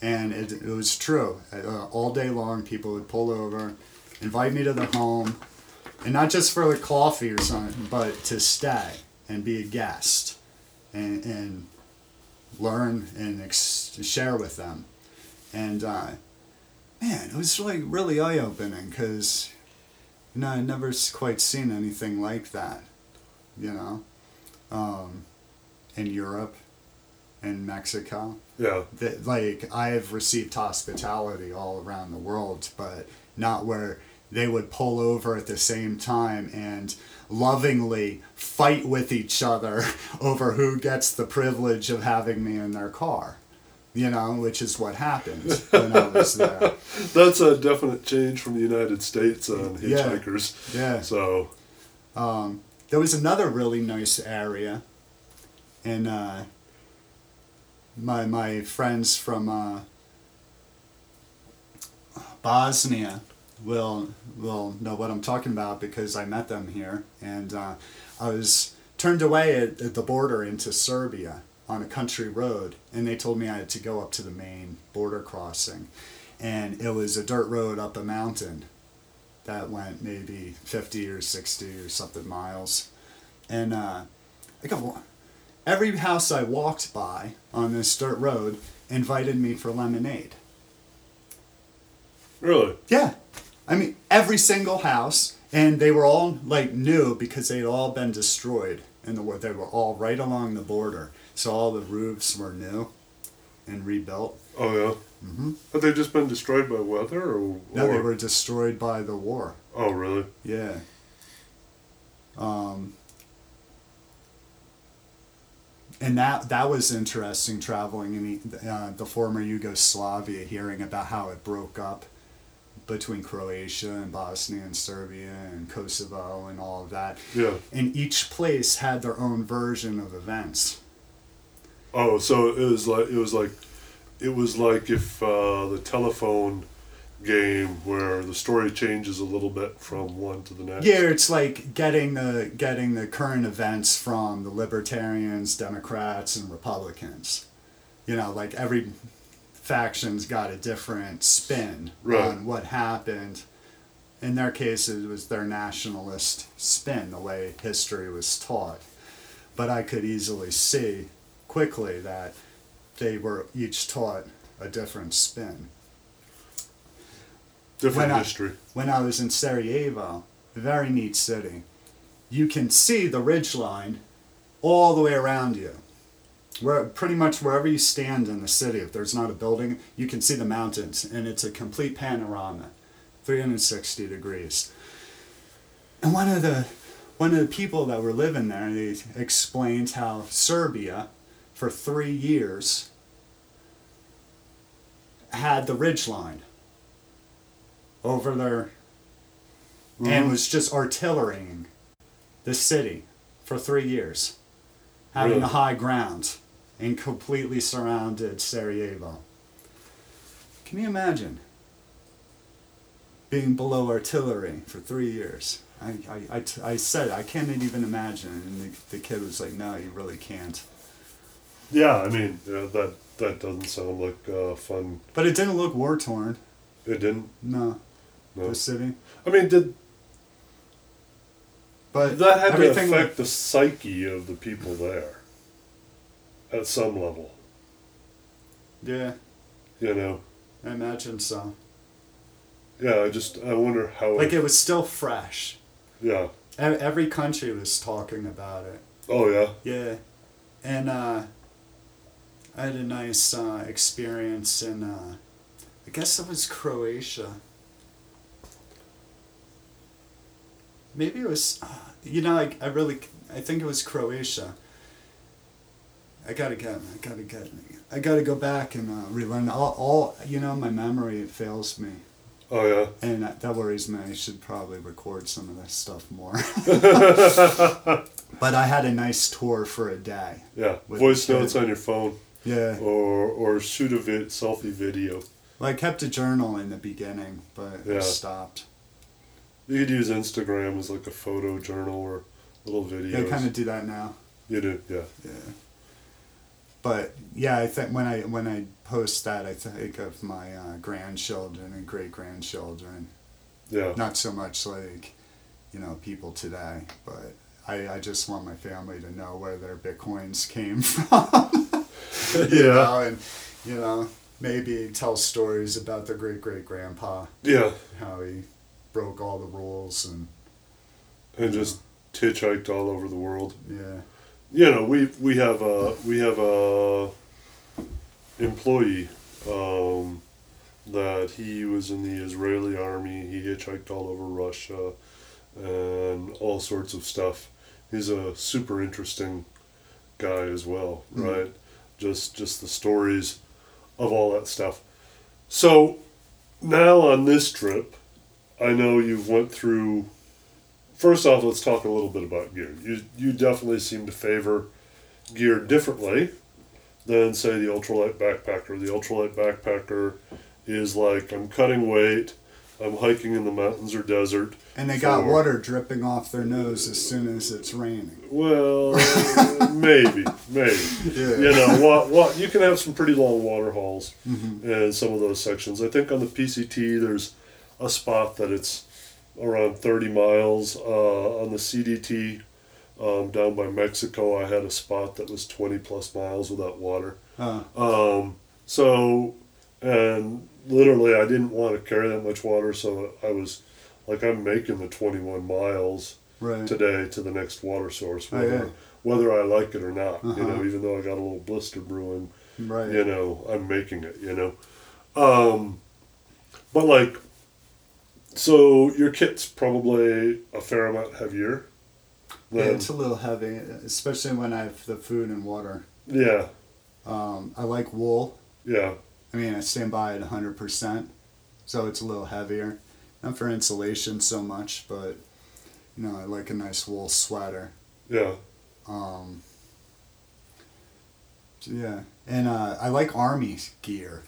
And it, it was true. Uh, all day long, people would pull over, invite me to their home, and not just for like coffee or something, but to stay and be a guest and, and learn and ex- share with them. And uh, man, it was like really eye-opening because, you know, I'd never quite seen anything like that, you know, um, in Europe. In Mexico. Yeah. That, like, I've received hospitality all around the world, but not where they would pull over at the same time and lovingly fight with each other over who gets the privilege of having me in their car, you know, which is what happened when I was there. That's a definite change from the United States on hitchhikers. Yeah. yeah. So, um, there was another really nice area, and uh, my my friends from uh, Bosnia will will know what I'm talking about because I met them here, and uh, I was turned away at, at the border into Serbia on a country road, and they told me I had to go up to the main border crossing, and it was a dirt road up a mountain that went maybe fifty or sixty or something miles, and uh, I got every house I walked by on this dirt road invited me for lemonade. Really? Yeah. I mean, every single house, and they were all, like, new because they'd all been destroyed in the war. They were all right along the border, so all the roofs were new and rebuilt. Oh, yeah? Mm-hmm. Had they just been destroyed by weather or war? No, they were destroyed by the war. Oh, really? Yeah. Um... And that that was interesting, traveling in uh, the former Yugoslavia, hearing about how it broke up between Croatia and Bosnia and Serbia and Kosovo and all of that. Yeah. And each place had their own version of events. Oh, so it was like it was like it was like if uh, the telephone game where the story changes a little bit from one to the next. Yeah, it's like getting the getting the current events from the libertarians, Democrats, and Republicans. You know, like every faction's got a different spin right. on what happened. In their case, it was their nationalist spin, the way history was taught. But I could easily see quickly that they were each taught a different spin. Different when history. I, when I was in Sarajevo, a very neat city, you can see the ridgeline all the way around you. Where pretty much wherever you stand in the city, if there's not a building, you can see the mountains, and it's a complete panorama, three hundred sixty degrees. And one of the one of the people that were living there, they explained how Serbia, for three years, had the ridgeline over there, mm-hmm. and was just artillerying the city for three years, having really? the high ground, and completely surrounded Sarajevo. Can you imagine being below artillery for three years? I I, I, I said I can't even imagine, and the, the kid was like, "No, you really can't." Yeah, I mean uh, that that doesn't sound like uh, fun. But it didn't look war torn. It didn't. No. No. The city. I mean, did. But that had to affect like, the psyche of the people there. At some level. Yeah. You know. I imagine so. Yeah, I just I wonder how. Like it, it was still fresh. Yeah. Every country was talking about it. Oh yeah. Yeah, and uh, I had a nice uh, experience in. Uh, I guess it was Croatia. Maybe it was, you know, I, I really, I think it was Croatia. I gotta get, I gotta get, I gotta go back and uh, relearn. All, all, you know, my memory, it fails me. Oh, yeah. And that, that worries me. I should probably record some of this stuff more. But I had a nice tour for a day. Yeah, voice notes on your phone. Yeah. Or, or shoot a vid, selfie video. Well, I kept a journal in the beginning, but yeah. I stopped. You could use Instagram as like a photo journal or little videos. They kind of do that now. You do, yeah. Yeah. But yeah, I think when I when I post that, I think of my uh, grandchildren and great grandchildren. Yeah. Not so much like, you know, people today, but I I just want my family to know where their Bitcoins came from. you yeah. Know, and you know. Maybe tell stories about their great-great-grandpa. Yeah. How he broke all the rules and... And just know. hitchhiked all over the world. Yeah. You know, we we have a, we have a employee um, that he was in the Israeli army, he hitchhiked all over Russia, and all sorts of stuff. He's a super interesting guy as well, right? Mm. Just just the stories of all that stuff. So now on this trip, I know you've went through. First off, let's talk a little bit about gear. You you definitely seem to favor gear differently than, say, the ultralight backpacker. The ultralight backpacker is like, I'm cutting weight, I'm hiking in the mountains or desert. And they got for, water dripping off their nose as soon as it's raining. Well, maybe, maybe. Yeah. You know, what, what, you can have some pretty long water hauls mm-hmm. in some of those sections. I think on the P C T, there's a spot that it's around thirty miles. Uh, on the C D T, um, down by Mexico, I had a spot that was twenty plus miles without water. Huh. Um, so, and... literally, I didn't want to carry that much water, so I was like, I'm making the twenty-one miles right. today to the next water source, whether, oh, yeah. whether I like it or not. Uh-huh. You know, even though I got a little blister brewing, right. you know, I'm making it, you know. Um, but like, so your kit's probably a fair amount heavier. Than, yeah, it's a little heavy, especially when I have the food and water. Yeah. Um, I like wool. Yeah. I mean, I stand by at one hundred percent, so it's a little heavier. Not for insulation so much, but, you know, I like a nice wool sweater. Yeah. Um. So yeah. And uh, I like Army gear,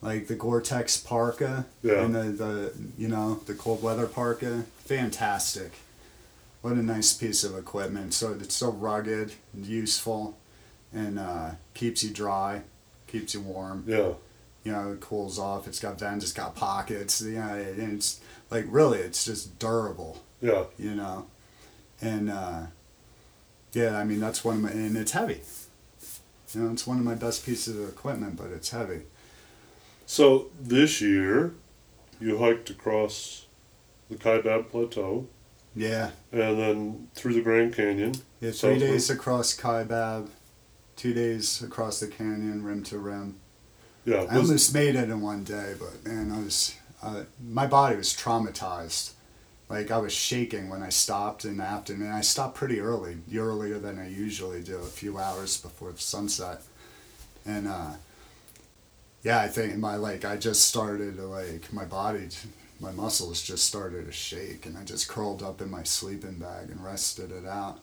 like the Gore-Tex parka yeah. and the, the, you know, the cold weather parka. Fantastic. What a nice piece of equipment. So it's so rugged and useful and uh, keeps you dry, keeps you warm. Yeah. You know, it cools off. It's got vents. It's got pockets. You know, and it's like, really, it's just durable. Yeah. You know, and uh, yeah, I mean, that's one of my, and it's heavy. You know, it's one of my best pieces of equipment, but it's heavy. So this year, you hiked across the Kaibab Plateau. Yeah. And then through the Grand Canyon. Yeah, three South days North. Across Kaibab, two days across the canyon, rim to rim. Yeah, I almost made it in one day, but man, I was uh, my body was traumatized. Like I was shaking when I stopped in the afternoon. I stopped pretty early, earlier than I usually do, a few hours before sunset. And uh, yeah, I think my like I just started to, like my body, my muscles just started to shake, and I just curled up in my sleeping bag and rested it out.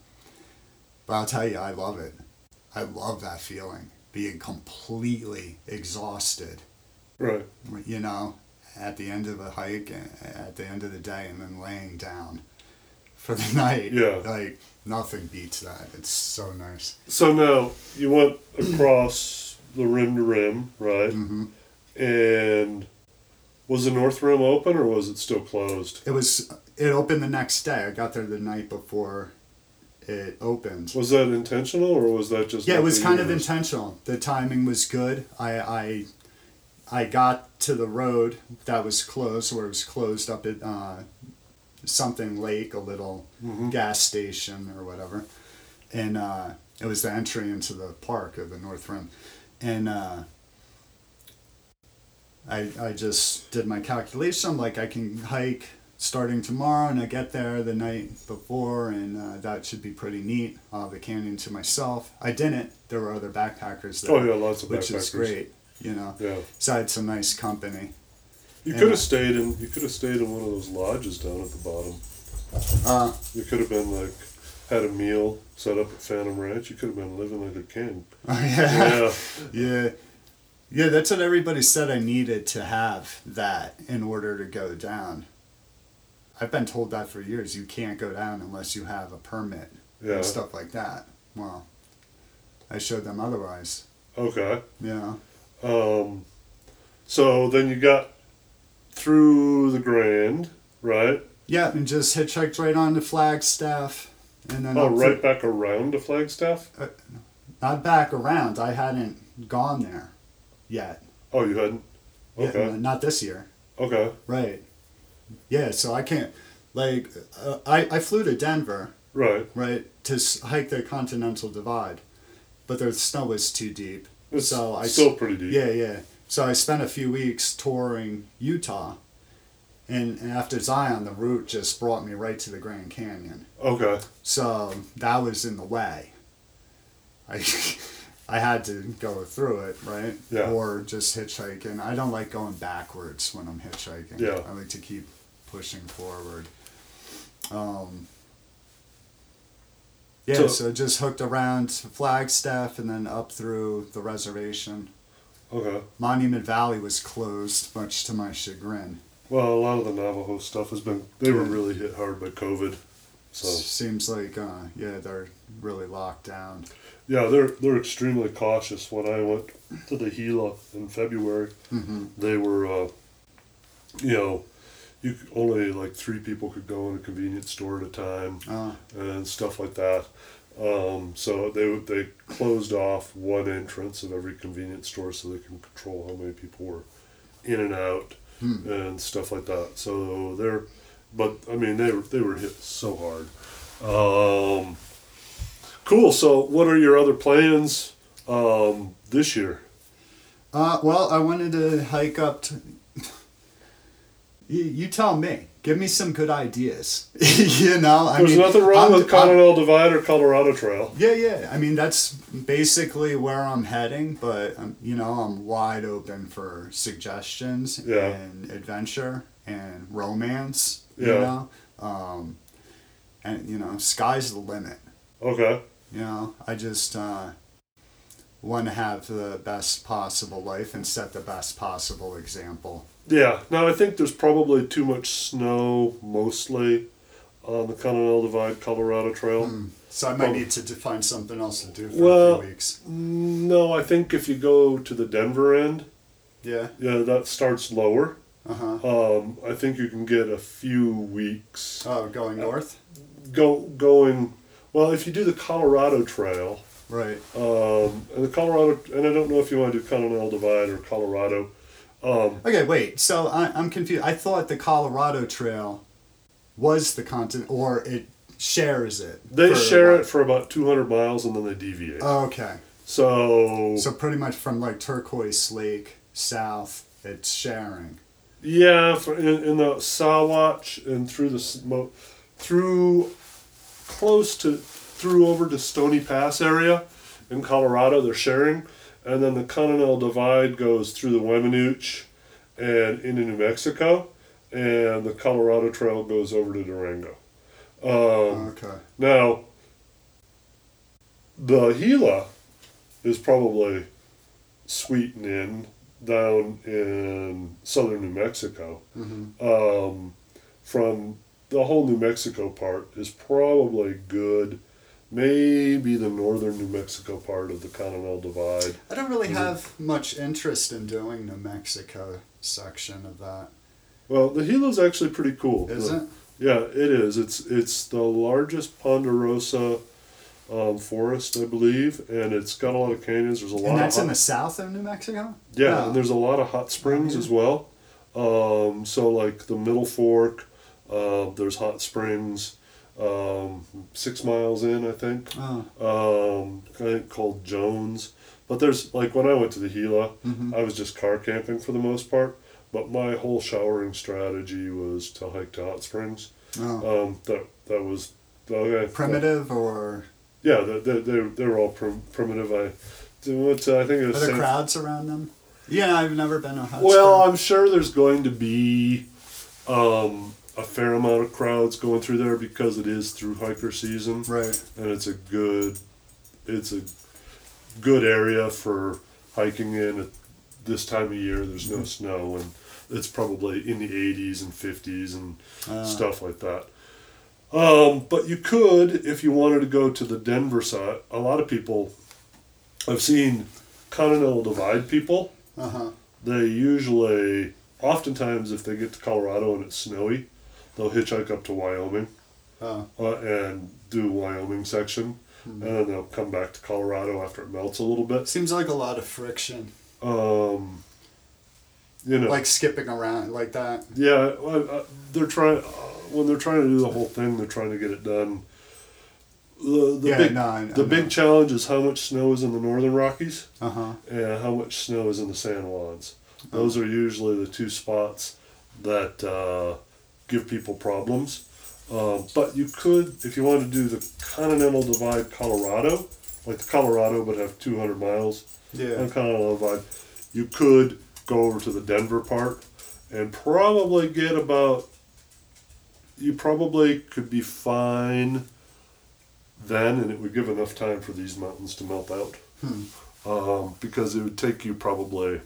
But I'll tell you, I love it. I love that feeling. Being completely exhausted, right? You know, at the end of a hike, at the end of the day, and then laying down for the night. Yeah, like nothing beats that. It's so nice. So now you went across the rim to rim, right? Mm-hmm. And was the north rim open or was it still closed? It was. It opened the next day. I got there the night before it opened. Was that intentional or was that just... Yeah, it was kind of intentional. The timing was good. I, I I got to the road that was closed, where it was closed up at uh, something lake, a little mm-hmm. gas station or whatever. And uh, it was the entry into the park of the North Rim. And uh, I, I just did my calculation. Like, I can hike starting tomorrow, and I get there the night before, and uh, that should be pretty neat. I'll have the canyon to myself. I didn't. There were other backpackers there. Oh, yeah, lots of which backpackers. Which is great, you know. Yeah. So I had some nice company. You could have stayed in You could have stayed in one of those lodges down at the bottom. Uh, you could have been, like, had a meal set up at Phantom Ranch. You could have been living like a king. Oh, yeah. Yeah. yeah. Yeah, that's what everybody said I needed to have that in order to go down. I've been told that for years. You can't go down unless you have a permit yeah. and stuff like that. Well, I showed them otherwise. Okay. Yeah. Um, so then you got through the Grand, right? Yeah, and just hitchhiked right on to Flagstaff. And then oh, right to, back around to Flagstaff? Uh, not back around. I hadn't gone there yet. Oh, you hadn't? Okay. Yeah, not this year. Okay. Right. Yeah, so I can't, like, uh, I, I flew to Denver, right, right, to hike the Continental Divide, but the snow was too deep. It's so I, still pretty deep. Yeah, yeah. So I spent a few weeks touring Utah, and, and after Zion, the route just brought me right to the Grand Canyon. Okay. So that was in the way. I I had to go through it, right? Yeah. Or just hitchhiking. I don't like going backwards when I'm hitchhiking. Yeah. I like to keep pushing forward. Um. Yeah, so, so just hooked around to Flagstaff and then up through the reservation. Okay. Monument Valley was closed, much to my chagrin. Well, a lot of the Navajo stuff has been, they were really hit hard by COVID. So seems like, uh, yeah, they're really locked down. Yeah, they're they're extremely cautious. When I went to the Gila in February, mm-hmm. they were, uh, you know, you only like three people could go in a convenience store at a time oh. and stuff like that. Um, so they they closed off one entrance of every convenience store so they can control how many people were in and out hmm. and stuff like that. So they're, but I mean they were they were hit so hard. Um, cool. So what are your other plans um, this year? Uh, well, I wanted to hike up to. You, you tell me. Give me some good ideas. you know, I There's mean, nothing wrong I'm, with Continental Divide or Colorado Trail. Yeah, yeah. I mean, that's basically where I'm heading, but, I'm, you know, I'm wide open for suggestions yeah. and adventure and romance, you yeah. know. Um, and, you know, sky's the limit. Okay. You know, I just uh, want to have the best possible life and set the best possible example. Yeah, now I think there's probably too much snow, mostly, on the Continental Divide Colorado Trail. Mm. So I might um, need to find something else to do for well, a few weeks. No, I think if you go to the Denver end, yeah, yeah, that starts lower. Uh-huh. Um, I think you can get a few weeks. Oh, going north? Go Going, well, if you do the Colorado Trail. Right. Um, and the Colorado, and I don't know if you want to do Continental Divide or Colorado. Um, okay, wait. So I, I'm confused. I thought the Colorado Trail was the continent, or it shares it. They share about, it for about two hundred miles, and then they deviate. Okay. So. So pretty much from like Turquoise Lake south, it's sharing. Yeah, for, in, in the Sawatch and through the through close to through over to Stony Pass area in Colorado, they're sharing. And then the Continental Divide goes through the Weminooch and into New Mexico, and the Colorado Trail goes over to Durango. Um, okay. Now, the Gila is probably sweeten in down in southern New Mexico. Mm-hmm. Um, from the whole New Mexico part is probably good. Maybe the northern New Mexico part of the Continental Divide. I don't really have much interest in doing New Mexico section of that. Well, the Gila's actually pretty cool. Is it? Yeah, it is. It's it's the largest ponderosa um, forest, I believe, and it's got a lot of canyons. There's a lot. And that's of hot... in the south of New Mexico? Yeah, oh. and there's a lot of hot springs mm-hmm. as well. Um, so, like the Middle Fork, uh, there's hot springs. Um, six miles in, I think. Oh. Um, I think called Jones. But there's, like, when I went to the Gila, mm-hmm. I was just car camping for the most part. But my whole showering strategy was to hike to hot springs. Oh. Um, that that was okay. Primitive well, or? Yeah, they they they, they were all prim- primitive. I went to, I think it was. Are there San- crowds around them? Yeah, I've never been to a hot well, spring. Well, I'm sure there's going to be. Um, a fair amount of crowds going through there because it is through hiker season. Right. And it's a good it's a good area for hiking in at this time of year. There's no snow and it's probably in the eighties and fifties and uh. stuff like that. Um, but you could, if you wanted to go to the Denver side, a lot of people I've seen Continental Divide people. Uh-huh. They usually oftentimes if they get to Colorado and it's snowy, they'll hitchhike up to Wyoming oh. uh, and do Wyoming section, mm-hmm. and then they'll come back to Colorado after it melts a little bit. Seems like a lot of friction. Um, you know, like skipping around like that. Yeah, I, I, they're trying uh, when they're trying to do the whole thing. They're trying to get it done. The the yeah, big no, I, the I big challenge is how much snow is in the northern Rockies, uh-huh. and how much snow is in the San Juans. Those are usually the two spots that uh, give people problems. Uh, but you could, if you want to do the Continental Divide Colorado, like the Colorado but have two hundred miles yeah. on Continental Divide, you could go over to the Denver part and probably get about, you probably could be fine then, and it would give enough time for these mountains to melt out. Hmm. Um, because it would take you probably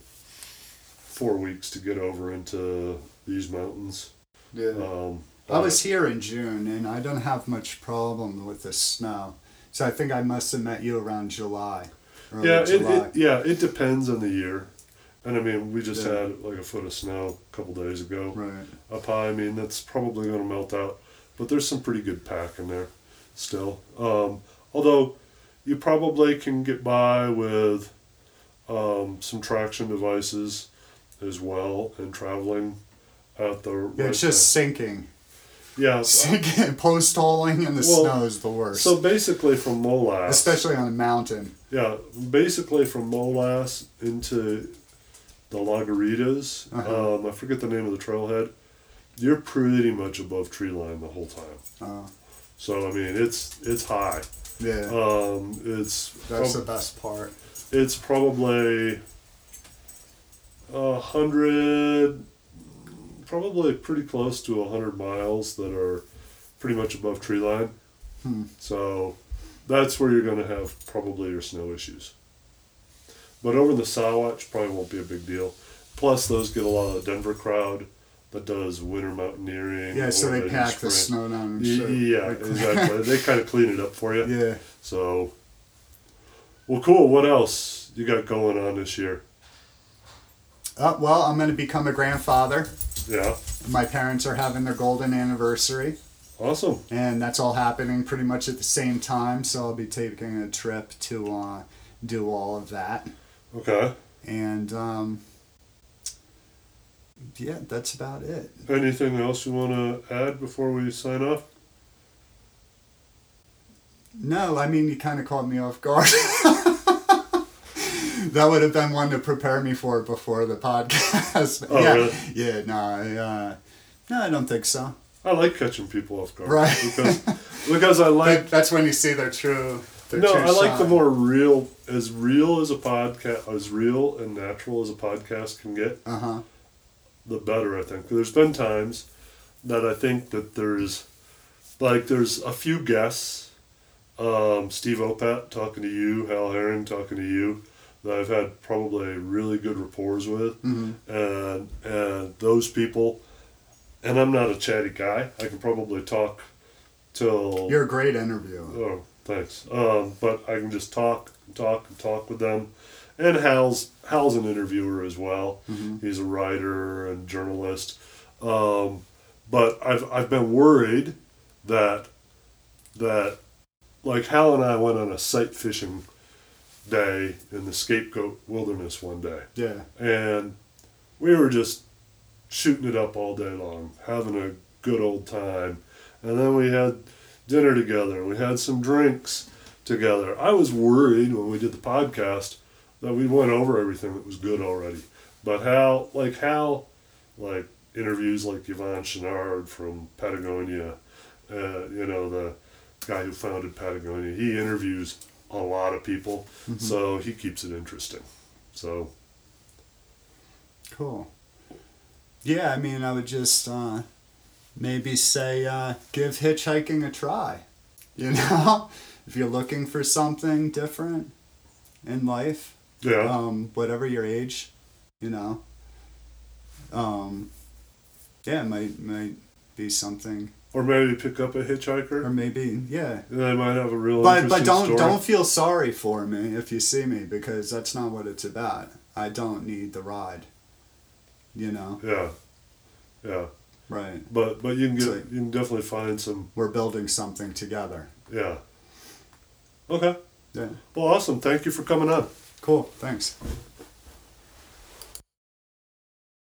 four weeks to get over into these mountains. Yeah. Um, I was here in June, and I don't have much problem with the snow. So I think I must have met you around July. Yeah, July. It, it, yeah, it depends on the year. And, I mean, we just yeah. had like a foot of snow a couple days ago right. up high. I mean, that's probably going to melt out. But there's some pretty good pack in there still. Um, although you probably can get by with um, some traction devices as well and traveling out the... Yeah, right it's just now. Sinking. Yeah. Sinking, post-hauling in the well, snow is the worst. So basically from Molas... Especially on a mountain. Yeah, basically from Molas into... the Lagaritas, uh-huh. um, I forget the name of the trailhead, you're pretty much above tree line the whole time. Uh-huh. So, I mean, it's it's high. Yeah. Um, it's That's prob- the best part. It's probably a hundred, probably pretty close to a hundred miles that are pretty much above tree line. Hmm. So, that's where you're going to have probably your snow issues. But over the Sawatch, probably won't be a big deal. Plus, those get a lot of the Denver crowd that does winter mountaineering. Yeah, so they pack the snow down. And so yeah, exactly. They kind of clean it up for you. Yeah. So, well, cool. What else you got going on this year? Uh, well, I'm going to become a grandfather. Yeah. My parents are having their golden anniversary. Awesome. And that's all happening pretty much at the same time. So I'll be taking a trip to uh, do all of that. Okay. And, um, yeah, that's about it. Anything else you want to add before we sign off? No, I mean, you kind of caught me off guard. That would have been one to prepare me for before the podcast. Oh, yeah. Really? Yeah, no, I, uh, no, I don't think so. I like catching people off guard. Right. Because, because I like... But that's when you see their true... No, I like the more real, as real as a podcast, as real and natural as a podcast can get, uh-huh. the better, I think. There's been times that I think that there's, like, there's a few guests, um, Steve Opat talking to you, Hal Herron talking to you, that I've had probably really good rapport with, mm-hmm. and, and those people, and I'm not a chatty guy. I can probably talk till... You're a great interviewer. Oh. Thanks. Um, but I can just talk and talk and talk with them. And Hal's Hal's an interviewer as well. Mm-hmm. He's a writer and journalist. Um, but I've I've been worried that that like Hal and I went on a sight fishing day in the Scapegoat Wilderness one day. Yeah. And we were just shooting it up all day long, having a good old time. And then we had dinner together. We had some drinks together. I was worried when we did the podcast that we went over everything that was good already. But Hal, like Hal, like interviews like Yvon Chouinard from Patagonia, uh, you know, the guy who founded Patagonia, he interviews a lot of people. Mm-hmm. So he keeps it interesting. So. Cool. Yeah, I mean, I would just... Uh... Maybe say, uh, give hitchhiking a try, you know, if you're looking for something different in life, yeah. um, whatever your age, you know, um, yeah, it might, might be something. Or maybe pick up a hitchhiker. Or maybe, yeah. They might have a real but, interesting but don't, story. Don't feel sorry for me if you see me, because that's not what it's about. I don't need the ride, you know. Yeah, yeah. Right, but but you can get like, you can definitely find some. We're building something together. Yeah. Okay. Yeah. Well, awesome. Thank you for coming on. Cool. Thanks.